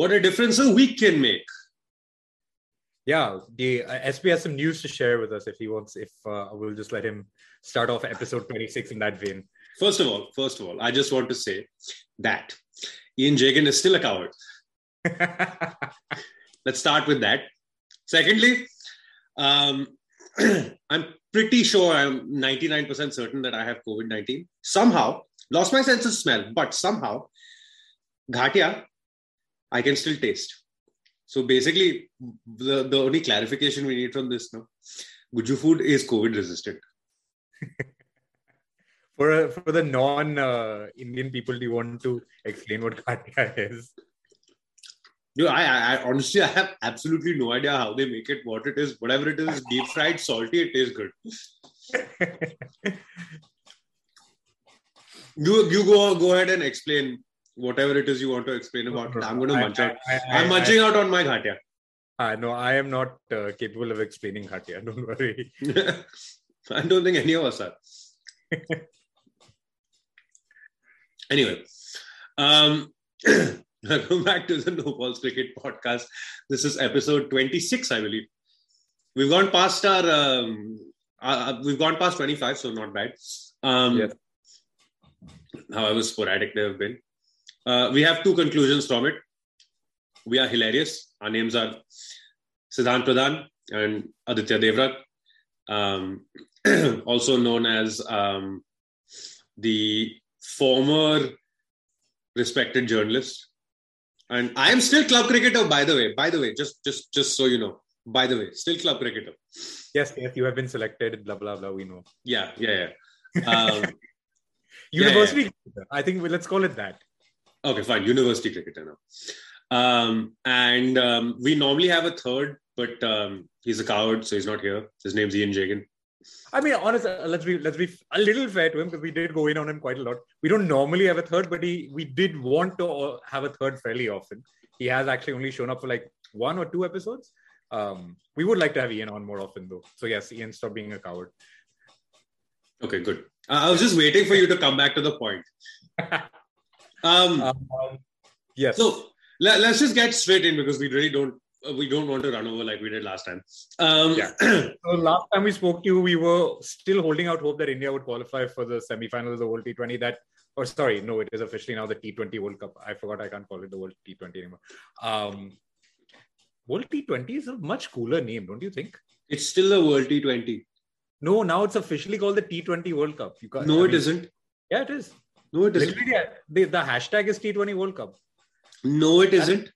what a difference a week can make. Yeah, the SP has some news to share with us if he wants, if we'll just let him start off episode 26 in that vein. First of all, I just want to say that Ian Jagan is still a coward. Let's start with that. Secondly, I'm pretty sure, I'm 99% certain that I have COVID-19. Somehow, lost my sense of smell, but somehow, Ghatia, I can still taste. So basically, the only clarification we need from this now, Guju food is COVID resistant. For the non-Indian people, do you want to explain what Kathiya is? No, I honestly, I have absolutely no idea how they make it, what it is. Whatever it is, deep fried, salty, it tastes good. You go ahead and explain whatever it is you want to explain about it. I'm going to munch out. I'm munching out on my Kathiya. No, I am not capable of explaining Kathiya. Don't worry. I don't think any of us are. Anyway, welcome back to the No Balls Cricket Podcast. This is episode 26, I believe. We've gone past our, we've gone past 25, so not bad. Yeah. However sporadic they have been. We have two conclusions from it. We are hilarious. Our names are Siddhant Pradhan and Aditya Devrat. Also known as the former respected journalist. And I am still club cricketer, by the way, just so you know, by the way, still club cricketer. Yes, you have been selected, blah, blah, blah, we know. Yeah. University cricketer, I think let's call it that. Okay, fine, university cricketer now. And we normally have a third, but he's a coward, so he's not here. His name's Ian Jagan. I mean, honestly, let's be a little fair to him because we did go in on him quite a lot. We don't normally have a third, but we did want to have a third fairly often. He has actually only shown up for like one or two episodes. We would like to have Ian on more often though. So yes, Ian, stop being a coward. Okay, good. I was just waiting for you to come back to the point. Yes. So let's just get straight in because we really don't. We don't want to run over like we did last time. So last time we spoke to you, we were still holding out hope that India would qualify for the semi-final of the World T20. It is officially now the T20 World Cup. I forgot I can't call it the World T20 anymore. World T20 is a much cooler name, don't you think? It's still the World T20. No, now it's officially called the T20 World Cup. It isn't. Yeah, it is. No, it isn't. The hashtag is T20 World Cup. No, it isn't.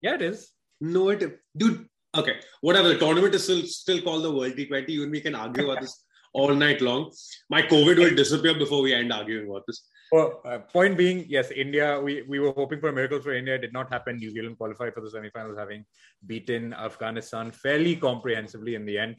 Yeah, it is. No, it, dude. Okay, whatever. The tournament is still called the World T20. You and me can argue about this all night long. My COVID will disappear before we end arguing about this. Well, point being, yes, India. We were hoping for a miracle for India. It did not happen. New Zealand qualified for the semifinals, having beaten Afghanistan fairly comprehensively in the end,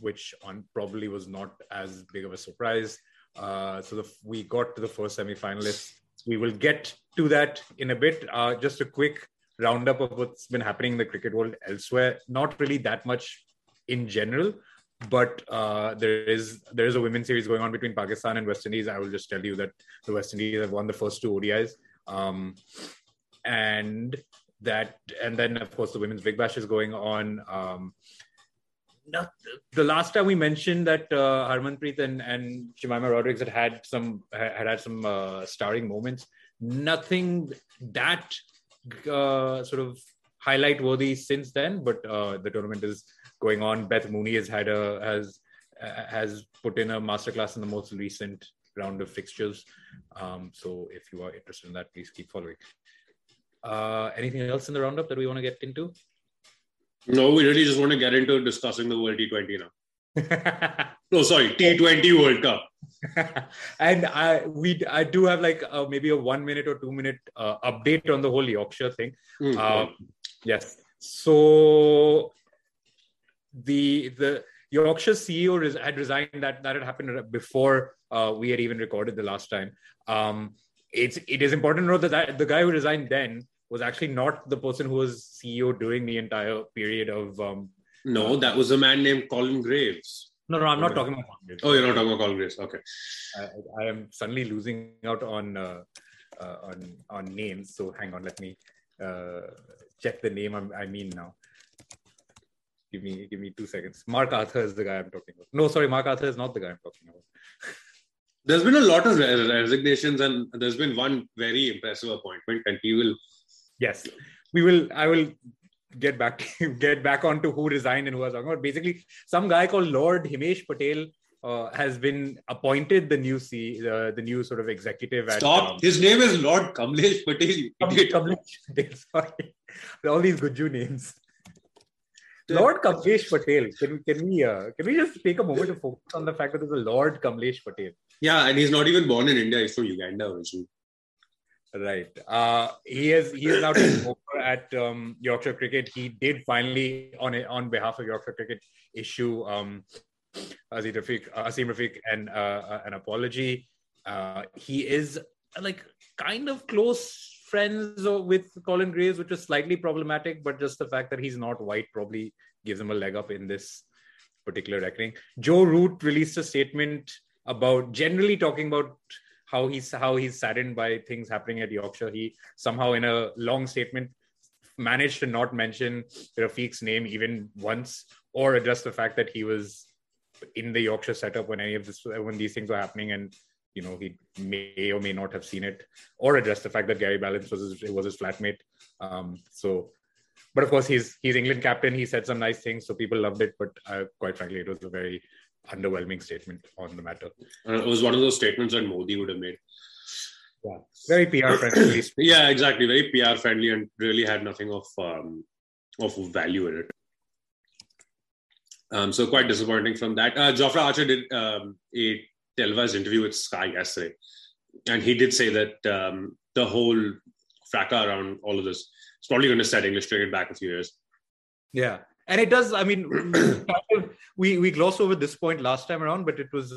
which probably was not as big of a surprise. So we got to the first semifinalists. We will get to that in a bit. Just a quick roundup of what's been happening in the cricket world elsewhere. Not really that much in general, but there is a women's series going on between Pakistan and West Indies. I will just tell you that the West Indies have won the first two ODIs. And then, of course, the Women's Big Bash is going on. The last time we mentioned that Harmanpreet and Jemima Rodrigues had some starring moments. Nothing that sort of highlight worthy since then, but the tournament is going on. Beth Mooney has put in a masterclass in the most recent round of fixtures. So if you are interested in that, please keep following. Anything else in the roundup that we want to get into? No, we really just want to get into discussing the World T20 now. No, sorry, T20 World Cup. And I do have like maybe a 1 minute or 2 minute update on the whole Yorkshire thing. Yes. So the Yorkshire CEO had resigned. That had happened before we had even recorded the last time. It is important to note that the guy who resigned then was actually not the person who was CEO during the entire period of. No, that was a man named Colin Graves. No, I'm not talking about Colin Graves. Oh, you're not talking about Colin Graves. Okay. I am suddenly losing out on names. So hang on, let me check the name I mean now. Give me 2 seconds. Mark Arthur is the guy I'm talking about. No, sorry, Mark Arthur is not the guy I'm talking about. There's been a lot of resignations, and there's been one very impressive appointment, and he will. Yes, we will. I will get back on to who resigned and who I was talking about. Basically, some guy called Lord Himesh Patel has been appointed the new sort of executive. Stop. His name is Lord Kamlesh Patel. Kamlesh Patel. Sorry, all these Guju names. Lord Kamlesh Patel. Can we just take a moment to focus on the fact that there's a Lord Kamlesh Patel? Yeah, and he's not even born in India. He's from Uganda originally. Right. He is now taking over at Yorkshire Cricket. He did finally, on behalf of Yorkshire Cricket, issue Azeem Rafiq an apology. He is kind of close friends with Colin Graves, which is slightly problematic, but just the fact that he's not white probably gives him a leg up in this particular reckoning. Joe Root released a statement talking about how he's saddened by things happening at Yorkshire. He somehow, in a long statement, managed to not mention Rafiq's name even once, or address the fact that he was in the Yorkshire setup when these things were happening, and he may or may not have seen it, or addressed the fact that Gary Balance was his flatmate. But of course, he's England captain. He said some nice things, so people loved it. But quite frankly, it was a very underwhelming statement on the matter. It was one of those statements that Modi would have made. Yeah, very PR friendly. Yeah, exactly. Very PR friendly, and really had nothing of value in it. So quite disappointing from that. Jofra Archer did a televised interview with Sky yesterday, and he did say that the whole fracas around all of this is probably going to set English cricket back a few years. Yeah, and it does. I mean, we glossed over this point last time around, but it was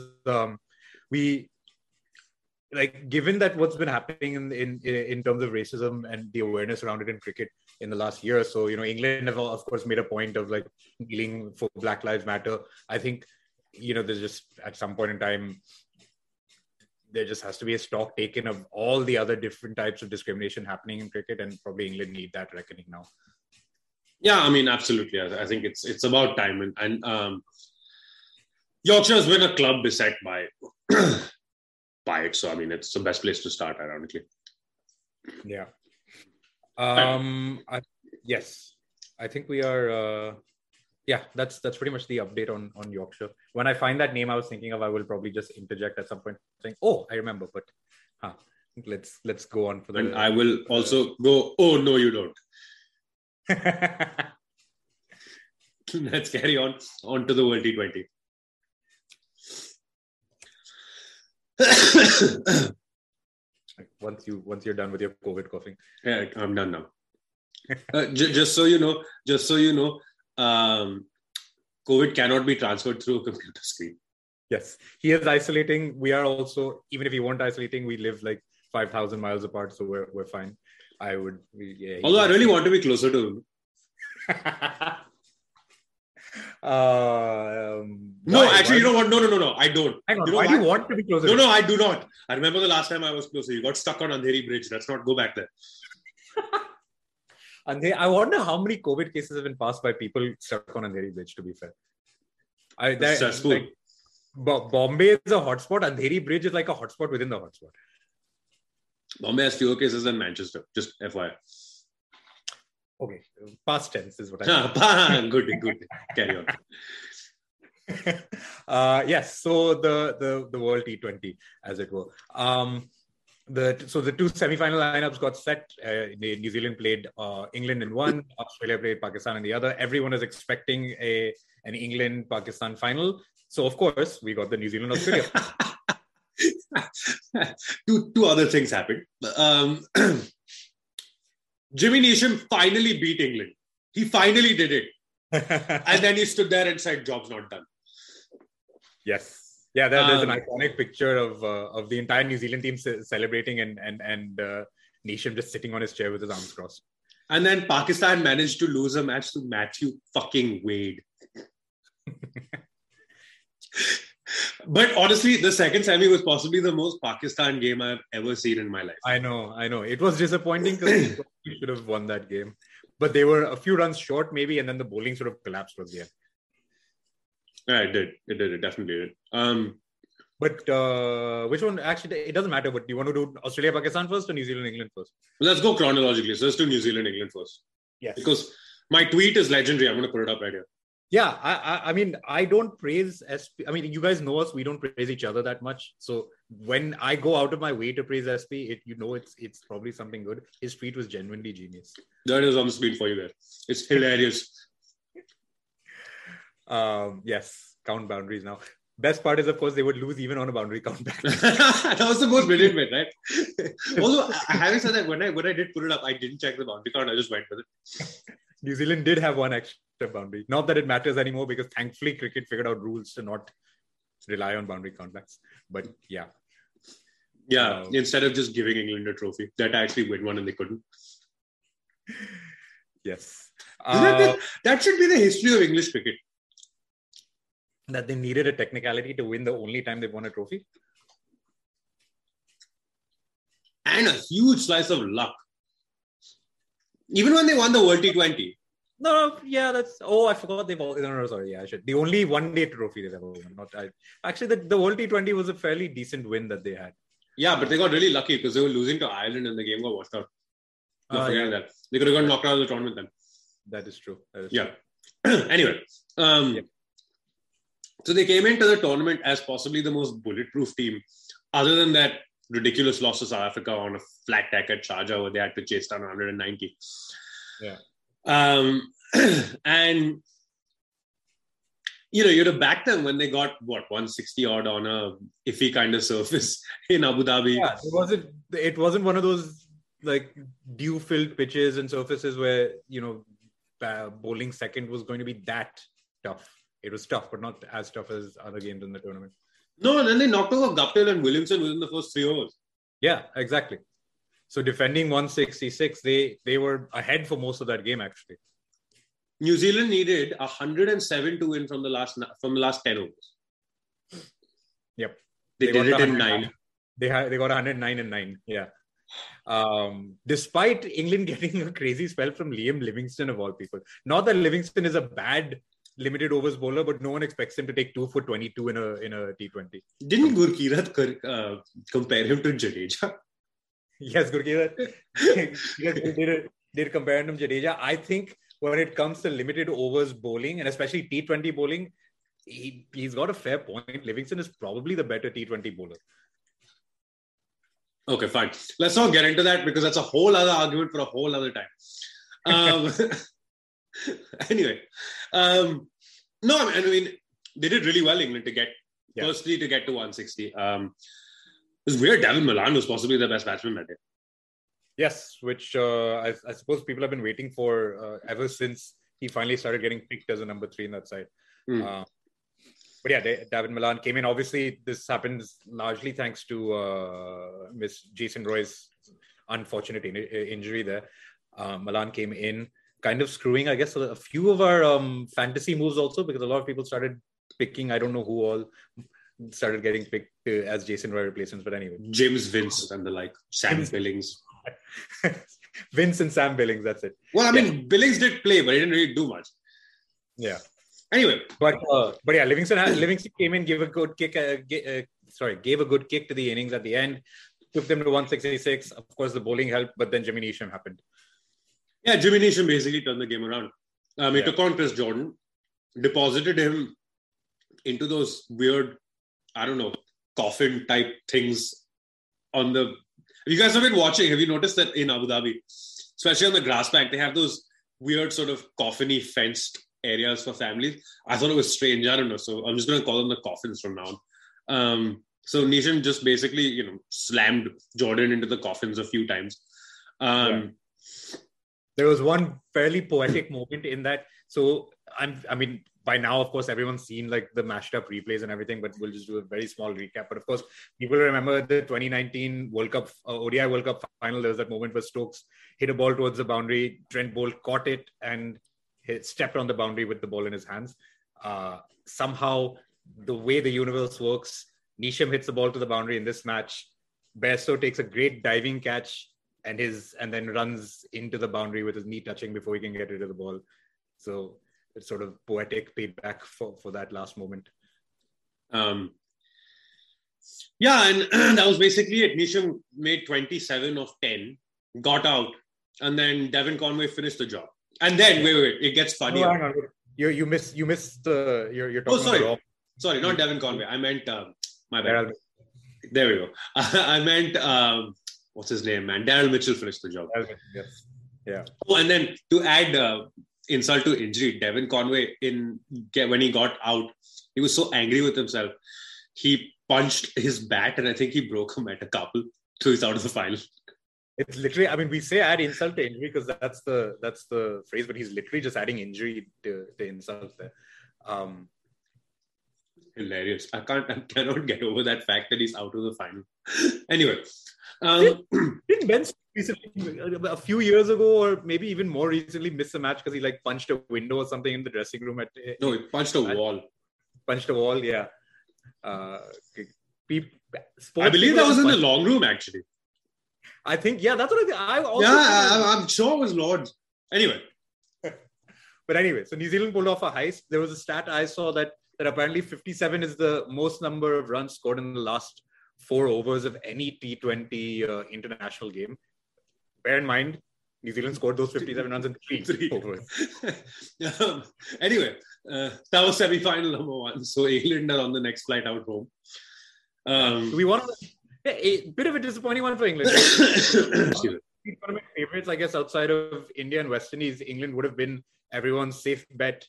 given that what's been happening in terms of racism and the awareness around it in cricket in the last year or so. England have of course made a point of kneeling for Black Lives Matter. I think, there's just at some point in time, there just has to be a stock taken of all the other different types of discrimination happening in cricket, and probably England need that reckoning now. Yeah, I mean, absolutely. I think it's about time. And Yorkshire's been a club beset by it. So, I mean, it's the best place to start, ironically. Yeah. Yes. I think we are... Yeah, that's pretty much the update on Yorkshire. When I find that name I was thinking of, I will probably just interject at some point saying, oh, I remember, but let's go on for the... And I will also go, oh, no, you don't. Let's carry on to the World T20. Once you're done with your COVID coughing. Yeah, I'm done now. Just so you know, COVID cannot be transferred through a computer screen. Yes, he is isolating. We are also, even if he weren't isolating, we live 5,000 miles apart, so we're fine. Although I really want to be closer to him. You know what? No. I don't. Hang on, why do you want to be closer? No, I do not. I remember the last time I was closer. You got stuck on Andheri Bridge. Let's not go back there. I wonder how many COVID cases have been passed by people stuck on Andheri Bridge, to be fair. Bombay is a hotspot. Andheri Bridge is like a hotspot within the hotspot. Bombay has fewer cases than Manchester. Just FYI. Okay. Past tense is what I mean. Good. Carry on. Yes. So the World T20, as it were. The two semi-final lineups got set. New Zealand played England in one. Australia played Pakistan in the other. Everyone is expecting an England-Pakistan final. So, of course, we got the New Zealand-Australia. Two other things happened. Jimmy Neesham finally beat England. He finally did it. And then he stood there and said, job's not done. Yes. Yeah, there's an iconic picture of the entire New Zealand team celebrating and Neesham just sitting on his chair with his arms crossed. And then Pakistan managed to lose a match to Matthew fucking Wade. But honestly, the second semi was possibly the most Pakistan game I've ever seen in my life. I know. It was disappointing because we should have won that game. But they were a few runs short maybe, and then the bowling sort of collapsed towards the end. Yeah, it did. It definitely did. But which one? Actually, it doesn't matter. But do you want to do Australia-Pakistan first or New Zealand-England first? Well, let's go chronologically. So let's do New Zealand-England first. Yes. Because my tweet is legendary. I'm going to put it up right here. Yeah, I mean, I don't praise SP. I mean, you guys know us. We don't praise each other that much. So when I go out of my way to praise SP, it's probably something good. His tweet was genuinely genius. That is on the screen for you there. It's hilarious. Yes, count boundaries now. Best part is, of course, they would lose even on a boundary count back. That was the most brilliant bit, right? Although, having said that, when I did put it up, I didn't check the boundary count. I just went with it. New Zealand did have one extra boundary. Not that it matters anymore, because thankfully, cricket figured out rules to not rely on boundary countbacks. But yeah. Yeah, instead of just giving England a trophy, that actually win one and they couldn't. Yes. That should be the history of English cricket. That they needed a technicality to win the only time they won a trophy. And a huge slice of luck. Even when they won the World T20. No, yeah, that's... Oh, I forgot they've all... No, sorry, yeah, I should. The only one-day trophy they've ever won. Actually, the World T20 was a fairly decent win that they had. Yeah, but they got really lucky because they were losing to Ireland and the game got washed out. Not forgetting that. They could have got knocked out of the tournament then. That is true. That is true. Anyway. So they came into the tournament as possibly the most bulletproof team, other than that ridiculous loss to South Africa on a flat tack at Sharjah where they had to chase down 190. Yeah. And, you know, you had to back them when they got, 160 odd on a iffy kind of surface in Abu Dhabi. Yeah, it wasn't one of those, like, dew-filled pitches and surfaces where, you know, bowling second was going to be that tough. It was tough, but not as tough as other games in the tournament. No, and then they knocked over Guptill and Williamson within the first 3 overs. Yeah, exactly. So defending 166, they were ahead for most of that game, actually. New Zealand needed 107 to win from the last 10 overs. Yep. They did it in 9. They got 109 in 9, yeah. Despite England getting a crazy spell from Liam Livingston, of all people. Not that Livingston is a bad limited overs bowler, but no one expects him to take 2 for 22 in a T20. Didn't Gurkirath compare him to Jadeja? Yes, Gurkirath did compare him to Jadeja. I think when it comes to limited overs bowling, and especially T20 bowling, he's got a fair point. Livingston is probably the better T20 bowler. Okay, fine. Let's not get into that because that's a whole other argument for a whole other time. Anyway, no, I mean, they did really well, England, firstly, to get to 160. It was weird. David Milan was possibly the best batsman that day. Yes, which I suppose people have been waiting for ever since he finally started getting picked as a number 3 in that side. But yeah, David Milan came in. Obviously, this happens largely thanks to Miss Jason Roy's unfortunate injury there. Milan came in, kind of screwing, I guess, a few of our fantasy moves also, because a lot of people started picking, I don't know who all started getting picked as Jason Roy replacements, but anyway. James Vince and the like, Sam Billings. Vince and Sam Billings, that's it. Well, I mean, Billings did play, but he didn't really do much. Yeah. Anyway. But yeah, Livingston came in, gave a good kick to the innings at the end, took them to 166. Of course, the bowling helped, but then Jimmy Neesham happened. Yeah, Jimmy Neesham basically turned the game around. He took on Chris Jordan, deposited him into those weird, I don't know, coffin type things on the... You guys have been watching. Have you noticed that in Abu Dhabi, especially on the grass bank, they have those weird sort of coffin-y fenced areas for families? I thought it was strange. I don't know. So I'm just going to call them the coffins from now on. So Neesham just basically, you know, slammed Jordan into the coffins a few times. There was one fairly poetic moment in that. So, I mean, by now, of course, everyone's seen like the mashed up replays and everything, but we'll just do a very small recap. But of course, people remember the 2019 World Cup, ODI World Cup final. There was that moment where Stokes hit a ball towards the boundary. Trent Bolt caught it and stepped on the boundary with the ball in his hands. Somehow the way the universe works. Neesham hits the ball to the boundary in this match. Bairstow takes a great diving catch and then runs into the boundary with his knee touching before he can get rid of the ball. So it's sort of poetic payback for that last moment. Yeah, and that was basically it. Neesham made 27 of 10, got out, and then Devin Conway finished the job. And then, wait, it gets funnier. No, you missed you're talking about... Oh, sorry, not Devin Conway. I meant... my bad. There we go. I meant... what's his name, man? Darryl Mitchell finished the job. Yes. Yeah. Oh, and then to add insult to injury, Devin Conway, when he got out, he was so angry with himself. He punched his bat and I think he broke him at a couple. So he's out of the final. It's literally, I mean, we say add insult to injury because that's the phrase, but he's literally just adding injury to insult there. Hilarious. I cannot get over that fact that he's out of the final. Anyway. Didn't Ben recently, a few years ago or maybe even more recently, miss a match because he like punched a window or something in the dressing room? No, he punched a wall. Punched a wall, yeah. I believe that was in the long room, actually. I think, yeah, that's what I think. I'm sure it was Lords. Anyway. But anyway, so New Zealand pulled off a heist. There was a stat I saw that apparently 57 is the most number of runs scored in the last 4 overs of any T20 international game. Bear in mind, New Zealand scored those 57 runs in 3 overs. Anyway, that was semi-final number 1. So England are on the next flight out home. We won a bit of a disappointing one for England. One of my favorites, I guess, outside of India and West Indies, England would have been everyone's safe bet.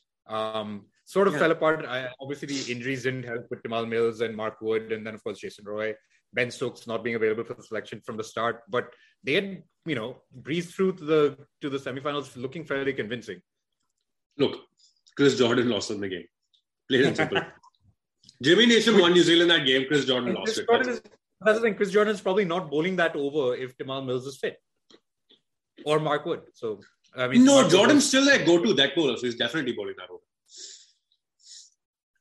Sort of fell apart. Obviously, the injuries didn't help with Tamal Mills and Mark Wood, and then, of course, Jason Roy. Ben Stokes not being available for the selection from the start. But they had, breezed through to the semifinals looking fairly convincing. Look, Chris Jordan lost in the game. Plain and simple. Jimmy Neesham won New Zealand that game. Chris Jordan lost Chris it. Jordan is, that's the thing. Chris Jordan is probably not bowling that over if Tamal Mills is fit. Or Mark Wood. So, I mean... No, Jordan's still their go-to that bowler. So he's definitely bowling that over.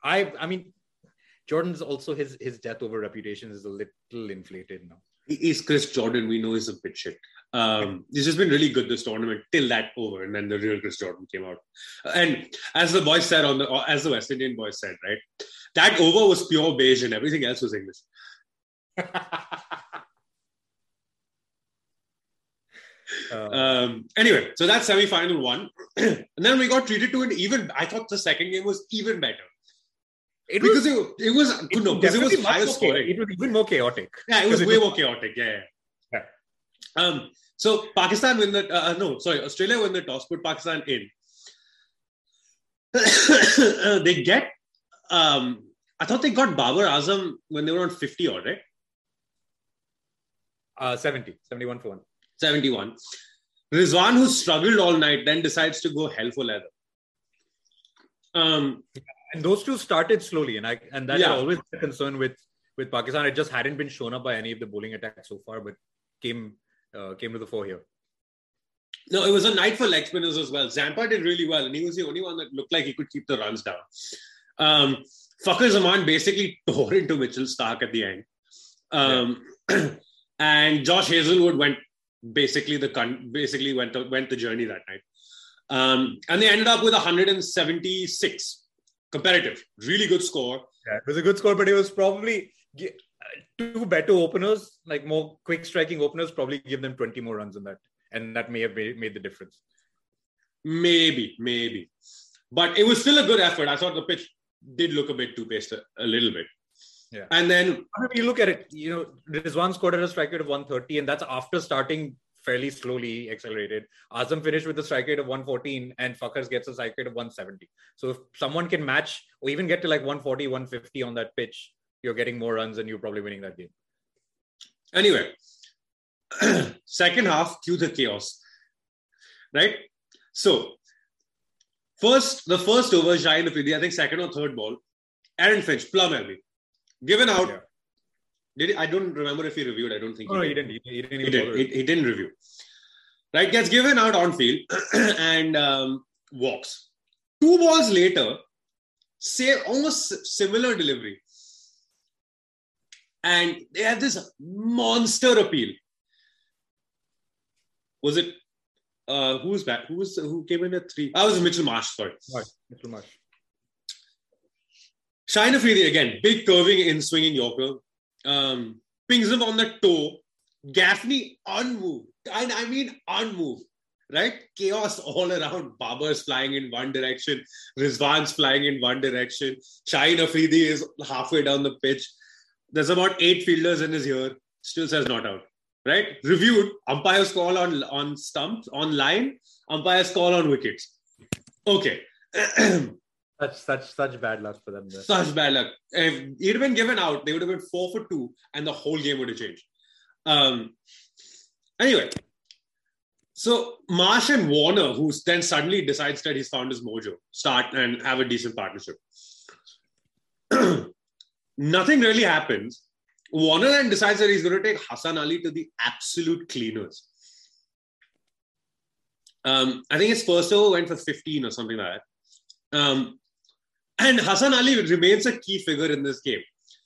I mean, Jordan's also his death over reputation is a little inflated now. He is Chris Jordan. We know he's a bit shit. He's just been really good this tournament till that over, and then the real Chris Jordan came out. And as the boys said as the West Indian boys said, right, that over was pure beige, and everything else was English. Anyway, so that's semi-final 1, and then we got treated to an even. I thought the second game was even better. It was higher scoring. It was even more chaotic. Yeah, it was way more chaotic. Yeah. So Pakistan win the Australia win the toss, put Pakistan in. They get. I thought they got Babar Azam when they were on 50 odd, right? 71 for 1. 71. Rizwan, who struggled all night, then decides to go hell for leather. And those two started slowly, and that is always a concern with Pakistan. It just hadn't been shown up by any of the bowling attacks so far, but came to the fore here. No, it was a night for leg spinners as well. Zampa did really well, and he was the only one that looked like he could keep the runs down. Fakhar Zaman basically tore into Mitchell Starc at the end. And Josh Hazlewood went the journey that night. And they ended up with 176. Comparative, really good score. Yeah, it was a good score, but it was probably two better openers, like more quick striking openers, probably give them 20 more runs than that, and that may have made the difference. Maybe, but it was still a good effort. I thought the pitch did look a bit too paced, a little bit. Yeah, and then when you look at it, Rizwan scored at a strike rate of 130, and that's after starting fairly slowly accelerated. Azam finished with a strike rate of 114 and Fakhar gets a strike rate of 170. So if someone can match or even get to like 140, 150 on that pitch, you're getting more runs and you're probably winning that game. Anyway, second half, cue the chaos. Right? So, the first over, Shaheen Afridi, I think second or third ball, Aaron Finch, plum LB. Given out. Yeah. I don't remember if he reviewed. I don't think he did. No, he didn't review. Right, gets given out on field and walks. 2 balls later, Same, almost similar delivery. And they have this monster appeal. Was it, who was back? Who came in at three? It was Mitchell Marsh, sorry. Right, Mitchell Marsh. Shaheen Afridi again, big curving in swinging Yorker. Pings him on the toe. Gaffney unmoved. And I mean unmoved. Right? Chaos all around. Babur's flying in one direction. Rizwan's flying in one direction. Shaheen Afridi is halfway down the pitch. There's about 8 fielders in his ear. Still says not out. Right? Reviewed. Umpires call on stumps, on line. Umpires call on wickets. Okay. Such bad luck for them. There. Such bad luck. If he'd been given out, they would have been 4 for 2 and the whole game would have changed. Anyway, so Marsh and Warner, who then suddenly decides that he's found his mojo, start and have a decent partnership. Nothing really happens. Warner then decides that he's going to take Hassan Ali to the absolute cleaners. I think his first over went for 15 or something like that. And Hassan Ali remains a key figure in this game.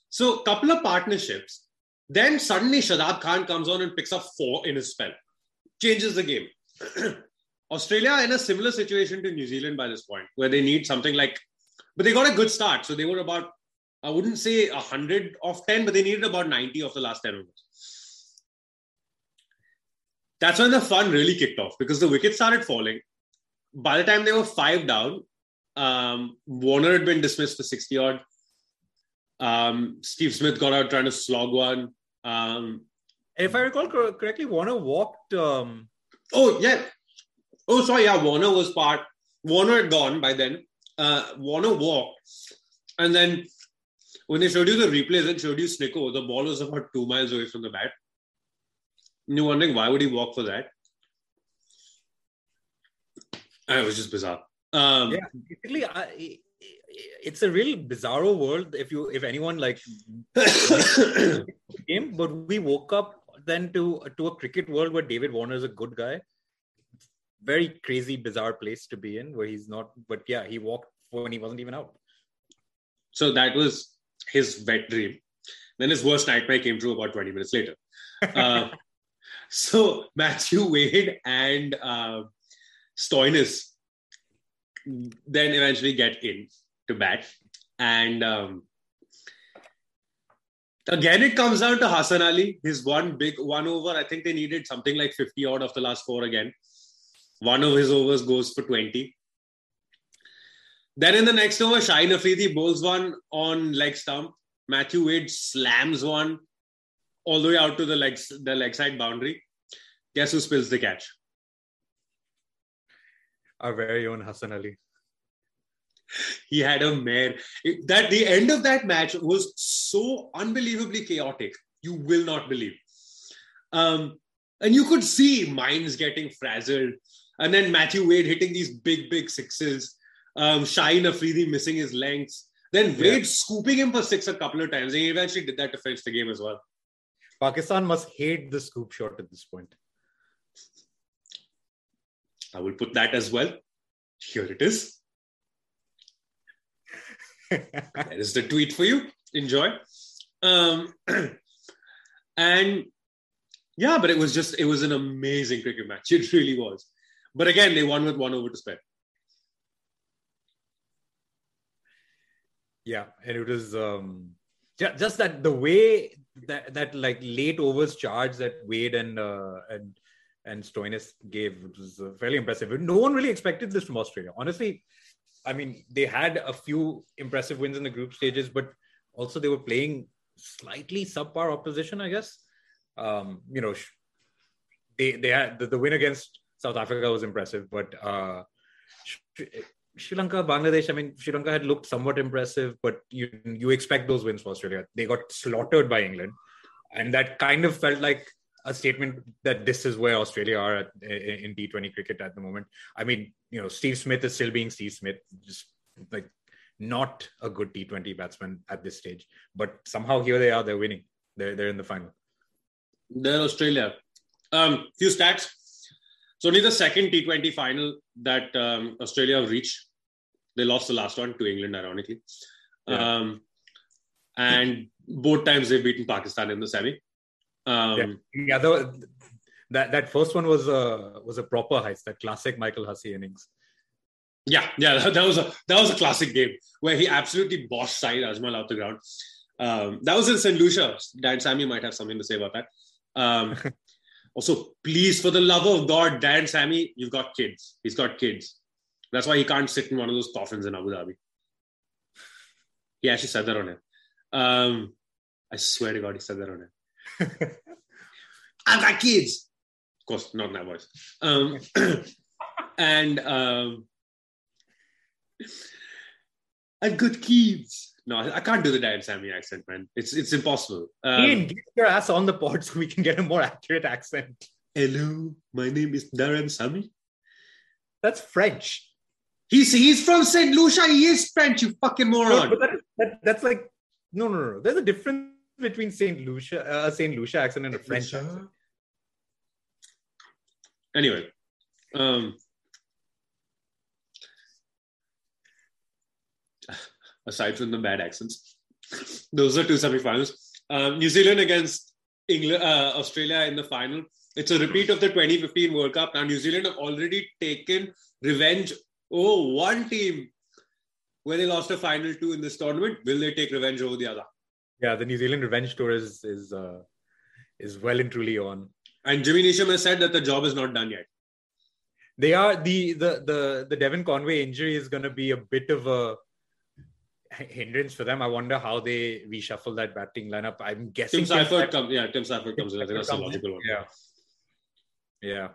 So couple of partnerships. Then suddenly Shadab Khan comes on and picks up 4 in his spell. Changes the game. Australia in a similar situation to New Zealand by this point, where they need something like... But they got a good start. So they were about, I wouldn't say 100 off 10, but they needed about 90 of the last 10 overs. That's when the fun really kicked off, because the wickets started falling. By the time they were 5 down, Warner had been dismissed for 60-odd. Steve Smith got out trying to slog one. If I recall correctly, Warner walked... Warner was part... Warner had gone by then. Warner walked. And then when they showed you the replays and showed you Snicko, the ball was about 2 miles away from the bat. And you're wondering, why would he walk for that? It was just bizarre. Basically... It's a really bizarro world if anyone like game, but we woke up then to a cricket world where David Warner is a good guy. Very crazy, bizarre place to be in where he's not, but yeah, he walked when he wasn't even out. So that was his wet dream. Then his worst nightmare came true about 20 minutes later. So Matthew Wade and Stoinis then eventually get in to bat. And again, it comes down to Hassan Ali. His one big one over, I think they needed something like 50 odd of the last 4 again. One of his overs goes for 20. Then in the next over, Shaheen Afridi bowls one on leg stump. Matthew Wade slams one all the way out to the leg side boundary. Guess who spills the catch? Our very own Hassan Ali. He had a mare. That the end of that match was so unbelievably chaotic. You will not believe. And you could see minds getting frazzled. And then Matthew Wade hitting these big sixes. Shaheen Afridi missing his lengths. Then Wade scooping him for 6 a couple of times. And he eventually did that to finish the game as well. Pakistan must hate the scoop shot at this point. I will put that as well. Here it is. There is the tweet for you. Enjoy. But it was an amazing cricket match. It really was. But again, they won with one over to spare. Yeah, and it was just that the way that like late overs charge that Wade and Stoinis gave, which was fairly impressive. No one really expected this from Australia. Honestly, I mean, they had a few impressive wins in the group stages, but also they were playing slightly subpar opposition, I guess. They had the win against South Africa was impressive, but Sri Lanka, Bangladesh, I mean, Sri Lanka had looked somewhat impressive, but you expect those wins for Australia. They got slaughtered by England, and that kind of felt like a statement that this is where Australia are in T20 cricket at the moment. I mean, Steve Smith is still being Steve Smith, just like not a good T20 batsman at this stage. But somehow here they are, they're winning. They're in the final. They're Australia. Few stats. It's only the second T20 final that Australia have reached. They lost the last one to England, ironically. Yeah. And both times they've beaten Pakistan in the semi. That first one was a proper heist, that classic Michael Hussey innings. That was a classic game where he absolutely bossed Syed Ajmal off the ground. That was in St. Lucia. Daren Sammy might have something to say about that. Also, please, for the love of God, Daren Sammy, you've got kids. He's got kids. That's why he can't sit in one of those coffins in Abu Dhabi. He actually said that on air. I swear to God, he said that on air. I've got kids. Of course, not in that voice. I've got kids. No, I can't do the Daren Sammy accent, man. It's impossible. Ian, get your ass on the pod so we can get a more accurate accent. Hello, my name is Daren Sammy. That's French. He's from St. Lucia. He is French, you fucking moron. No, but that's like... No. There's a difference between St. Lucia accent and a French accent. Anyway. Aside from the bad accents, those are two semi-finals. New Zealand against England, Australia in the final. It's a repeat of the 2015 World Cup. Now, New Zealand have already taken revenge. Oh, one team where they lost a final two in this tournament. Will they take revenge over the other? Yeah, the New Zealand revenge tour is well and truly on. And Jimmy Neesham has said that the job is not done yet. They are the Devin Conway injury is going to be a bit of a hindrance for them. I wonder how they reshuffle that batting lineup. I'm guessing Tim Seifert comes in. I think that's a logical one. Yeah.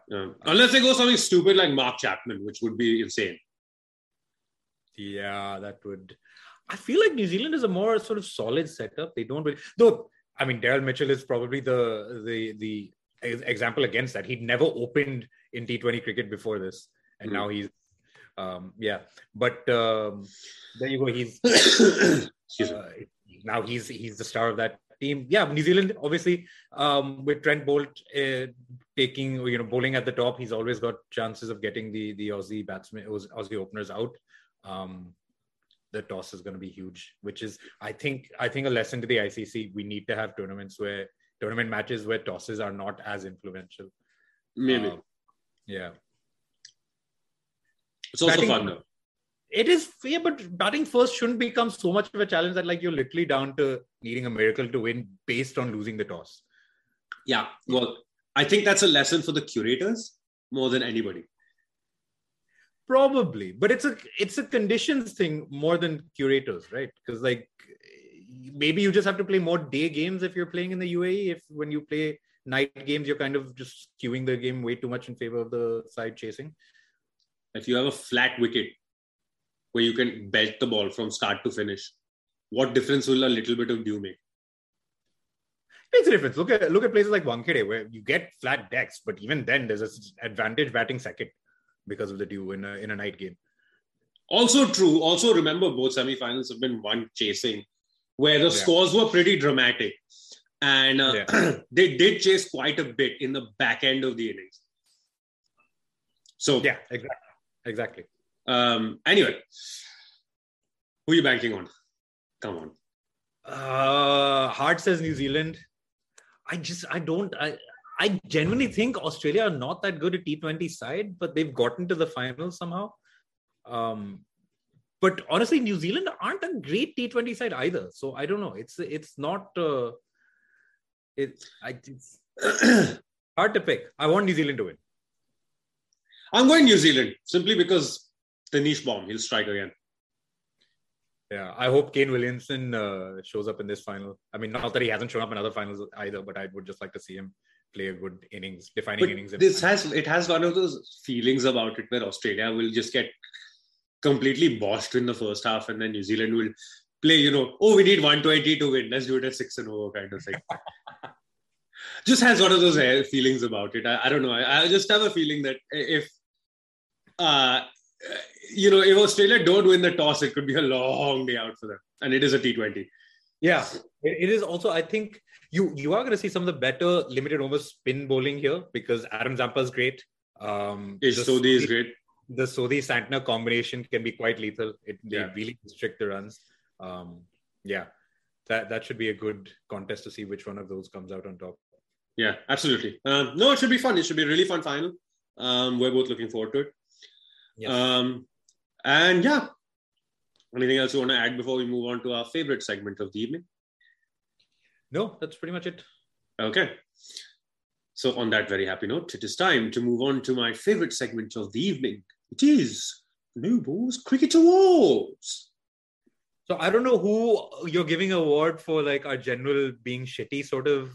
Unless they go something stupid like Mark Chapman, which would be insane. Yeah, that would. I feel like New Zealand is a more sort of solid setup. They don't really, though. I mean, Darryl Mitchell is probably the example against that. He'd never opened in T20 cricket before this, and now he's. There you go. He's the star of that team. Yeah, New Zealand obviously with Trent Bolt bowling at the top, he's always got chances of getting the Aussie batsmen, Aussie openers out. The toss is going to be huge, which is I think a lesson to the ICC. We need to have tournament matches where tosses are not as influential. Maybe, yeah. It's also fun though. It is, yeah, but batting first shouldn't become so much of a challenge that like you're literally down to needing a miracle to win based on losing the toss. Yeah, well, I think that's a lesson for the curators more than anybody. Probably, but it's a conditions thing more than curators, right? Because like maybe you just have to play more day games if you're playing in the UAE. If when you play night games, you're kind of just skewing the game way too much in favor of the side chasing. If you have a flat wicket where you can belt the ball from start to finish, what difference will a little bit of dew make? It makes a difference. Look at places like Wankhede where you get flat decks, but even then there's an advantage batting second because of the dew in a night game. Also true. Also remember both semi-finals have been one chasing where the scores were pretty dramatic. And they did chase quite a bit in the back end of the innings. So yeah, exactly. Exactly. Anyway, who are you banking on? Come on. Hart says New Zealand. I genuinely think Australia are not that good a T20 side, but they've gotten to the final somehow. But honestly, New Zealand aren't a great T20 side either. So I don't know. It's not. It's hard to pick. I want New Zealand to win. I'm going New Zealand simply because the niche bomb, he'll strike again. Yeah, I hope Kane Williamson shows up in this final. I mean, not that he hasn't shown up in other finals either, but I would just like to see him play a good innings, defining innings. It has one of those feelings about it where Australia will just get completely boshed in the first half and then New Zealand will play, we need 120 to win. Let's do it at 6-0 kind of thing. Just has one of those feelings about it. I don't know. I just have a feeling that if Australia don't win the toss, it could be a long day out for them. And it is a T20. Yeah, it is also, I think you are going to see some of the better limited over spin bowling here because Adam Zampa's great. Sodhi is great. the Sodhi Santner combination can be quite lethal. They really restrict the runs. That should be a good contest to see which one of those comes out on top. Yeah, absolutely. It should be fun. It should be a really fun final. We're both looking forward to it. Yes. Anything else you want to add before we move on to our favorite segment of the evening? No, that's pretty much it. Okay. So on that very happy note, it is time to move on to my favorite segment of the evening. It is Blue Balls Cricket Awards. So I don't know who you're giving an award for, like our general being shitty sort of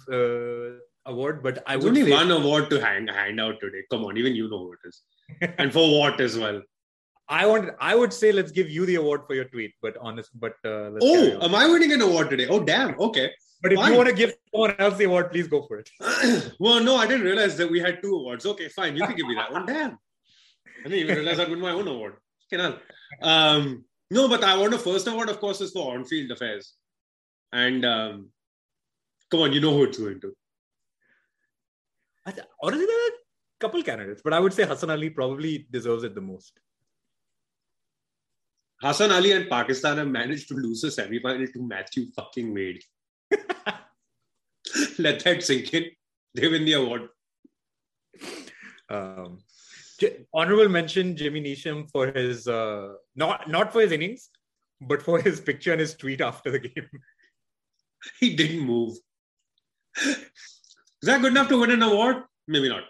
award, but I would only say one award to hand out today. Come on, even you know who it is. And for what as well. I would say let's give you the award for your tweet, am I winning an award today? Oh, damn. Okay. But fine. If you want to give someone else the award, please go for it. Well, no, I didn't realize that we had two awards. Okay, fine. You can give me that one. Damn. I didn't even realize I'd win my own award. No, but I want a first award, of course, is for on-field affairs. And come on, you know who it's going to. Honestly, there are a couple candidates, but I would say Hassan Ali probably deserves it the most. Hassan Ali and Pakistan have managed to lose a semi-final to Matthew fucking Wade. Let that sink in. They win the award. Honorable mention Jimmy Neesham for his not for his innings, but for his picture and his tweet after the game. He didn't move. Is that good enough to win an award? Maybe not.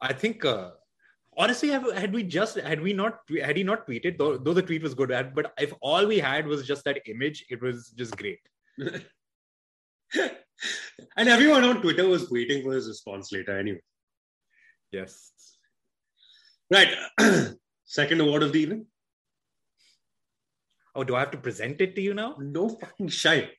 I think honestly, had he not tweeted, though the tweet was good, but if all we had was just that image, it was just great. And everyone on Twitter was waiting for his response later anyway. Yes. Right. Second award of the evening. Oh, do I have to present it to you now? No fucking shite.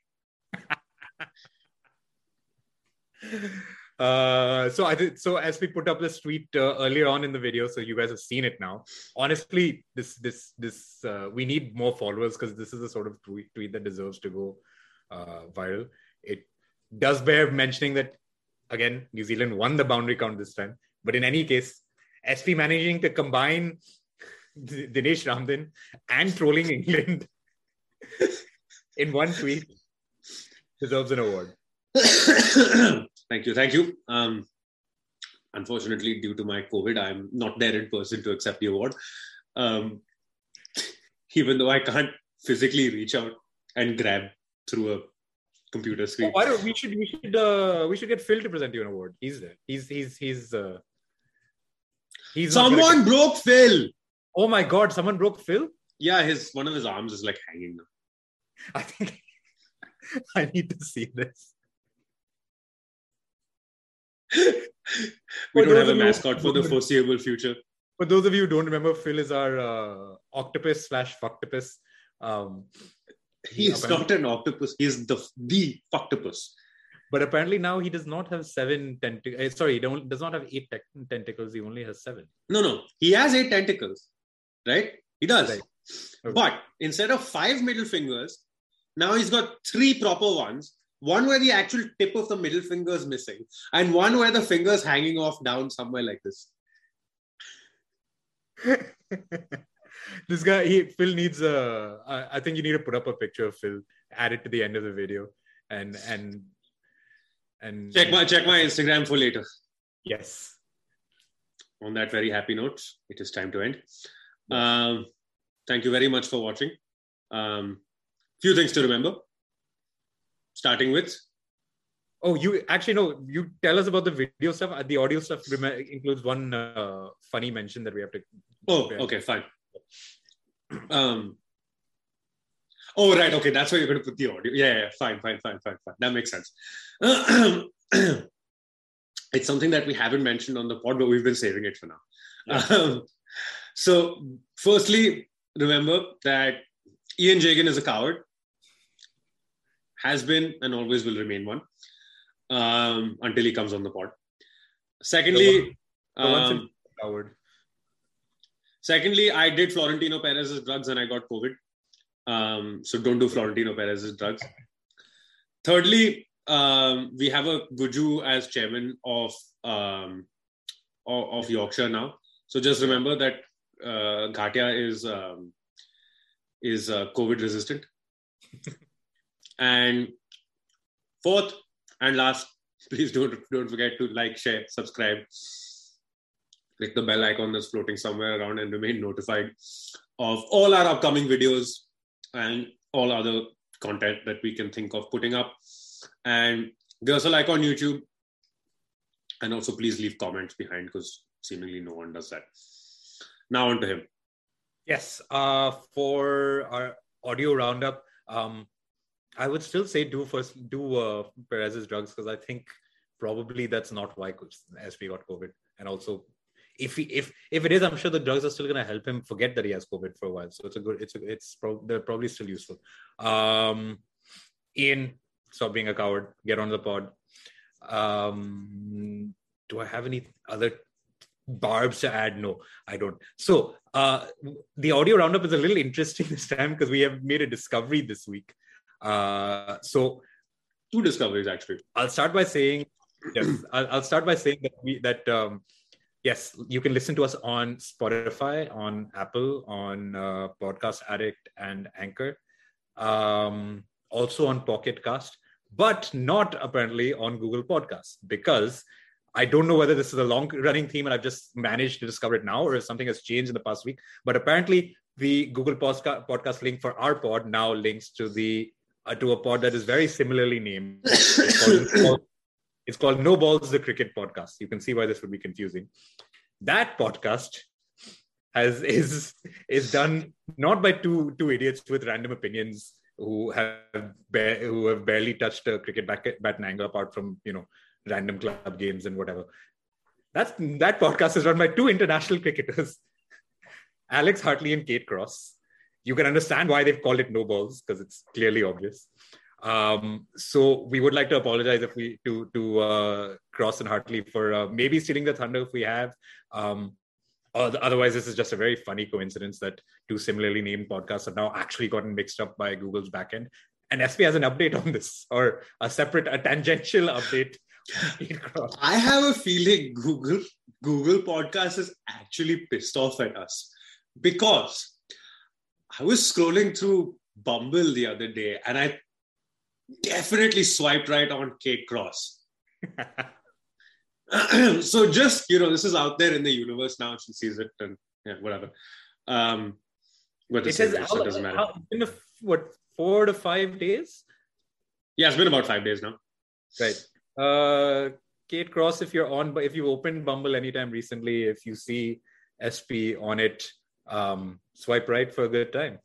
So as we put up this tweet earlier on in the video, so you guys have seen it now. Honestly, this we need more followers because this is the sort of tweet that deserves to go viral. It does bear mentioning that again, New Zealand won the boundary count this time. But in any case, SP managing to combine Dinesh Ramdin and trolling England in one tweet deserves an award. Thank you. Unfortunately, due to my COVID, I'm not there in person to accept the award. Even though I can't physically reach out and grab through a computer screen. Why don't we should get Phil to present you an award? He's there. He's someone broke Phil. Oh my God! Someone broke Phil. Yeah, one of his arms is like hanging now. I think I need to see this. We don't have a mascot for the foreseeable future. For those of you who don't remember, Phil is our octopus/fucktopus. He's not an octopus. He's the fucktopus. But apparently now he does not have 7 tentacles. Sorry, he does not have 8 tentacles. He only has 7. No. He has 8 tentacles. Right? He does. Right. Okay. But instead of 5 middle fingers, now he's got 3 proper ones. One where the actual tip of the middle finger is missing. And one where the finger's hanging off down somewhere like this. This guy, Phil needs I think you need to put up a picture of Phil, add it to the end of the video, and check my Instagram for later. Yes. On that very happy note, it is time to end. Thank you very much for watching. Few things to remember. Starting with. Oh, you tell us about the video stuff. The audio stuff includes one funny mention that we have to. Oh, okay, fine. Oh, right. Okay, that's where you're going to put the audio. Yeah, fine. That makes sense. It's something that we haven't mentioned on the pod, but we've been saving it for now. Yeah. So, firstly, remember that Ian Jagan is a coward. Has been and always will remain one until he comes on the pod. Secondly, I did Florentino Perez's drugs and I got COVID. So don't do Florentino Perez's drugs. Thirdly, we have a Guju as chairman of Yorkshire now. So just remember that Kathiya is COVID resistant. And fourth and last, please don't forget to like, share, subscribe, click the bell icon that's floating somewhere around, and remain notified of all our upcoming videos and all other content that we can think of putting up. And they also like on YouTube. And also please leave comments behind, because seemingly no one does that. Now on to him. Yes, for our audio roundup, I would still say do Perez's drugs, because I think probably that's not why SP got COVID. And also, if it is, I'm sure the drugs are still going to help him forget that he has COVID for a while. So they're probably still useful. Ian, stop being a coward. Get on the pod. Do I have any other barbs to add? No, I don't. So the audio roundup is a little interesting this time, because we have made a discovery this week. So two discoveries, actually. I'll start by saying yes, you can listen to us on Spotify, on Apple, on Podcast Addict and Anchor, also on Pocket Cast, but not apparently on Google Podcasts, because I don't know whether this is a long-running theme and I've just managed to discover it now, or if something has changed in the past week. But apparently, the Google Podcast link for our pod now links to a pod that is very similarly named. It's called No Balls, the Cricket Podcast. You can see why this would be confusing. That podcast is done not by two idiots with random opinions who have barely touched a cricket bat and angle, apart from, random club games and whatever. That podcast is run by two international cricketers, Alex Hartley and Kate Cross. You can understand why they've called it No Balls, because it's clearly obvious. So we would like to apologize to Cross and Hartley for maybe stealing the thunder if we have. Otherwise, this is just a very funny coincidence that two similarly named podcasts have now actually gotten mixed up by Google's backend. And SP has an update on this, or a tangential update. I have a feeling Google Podcast is actually pissed off at us, because I was scrolling through Bumble the other day and I definitely swiped right on Kate Cross. So just, this is out there in the universe now. She sees it and whatever. But it doesn't matter. It's been 4 to 5 days? Yeah, it's been about 5 days now. Right. Kate Cross, if you've opened Bumble anytime recently, if you see SP on it, swipe right for a good time.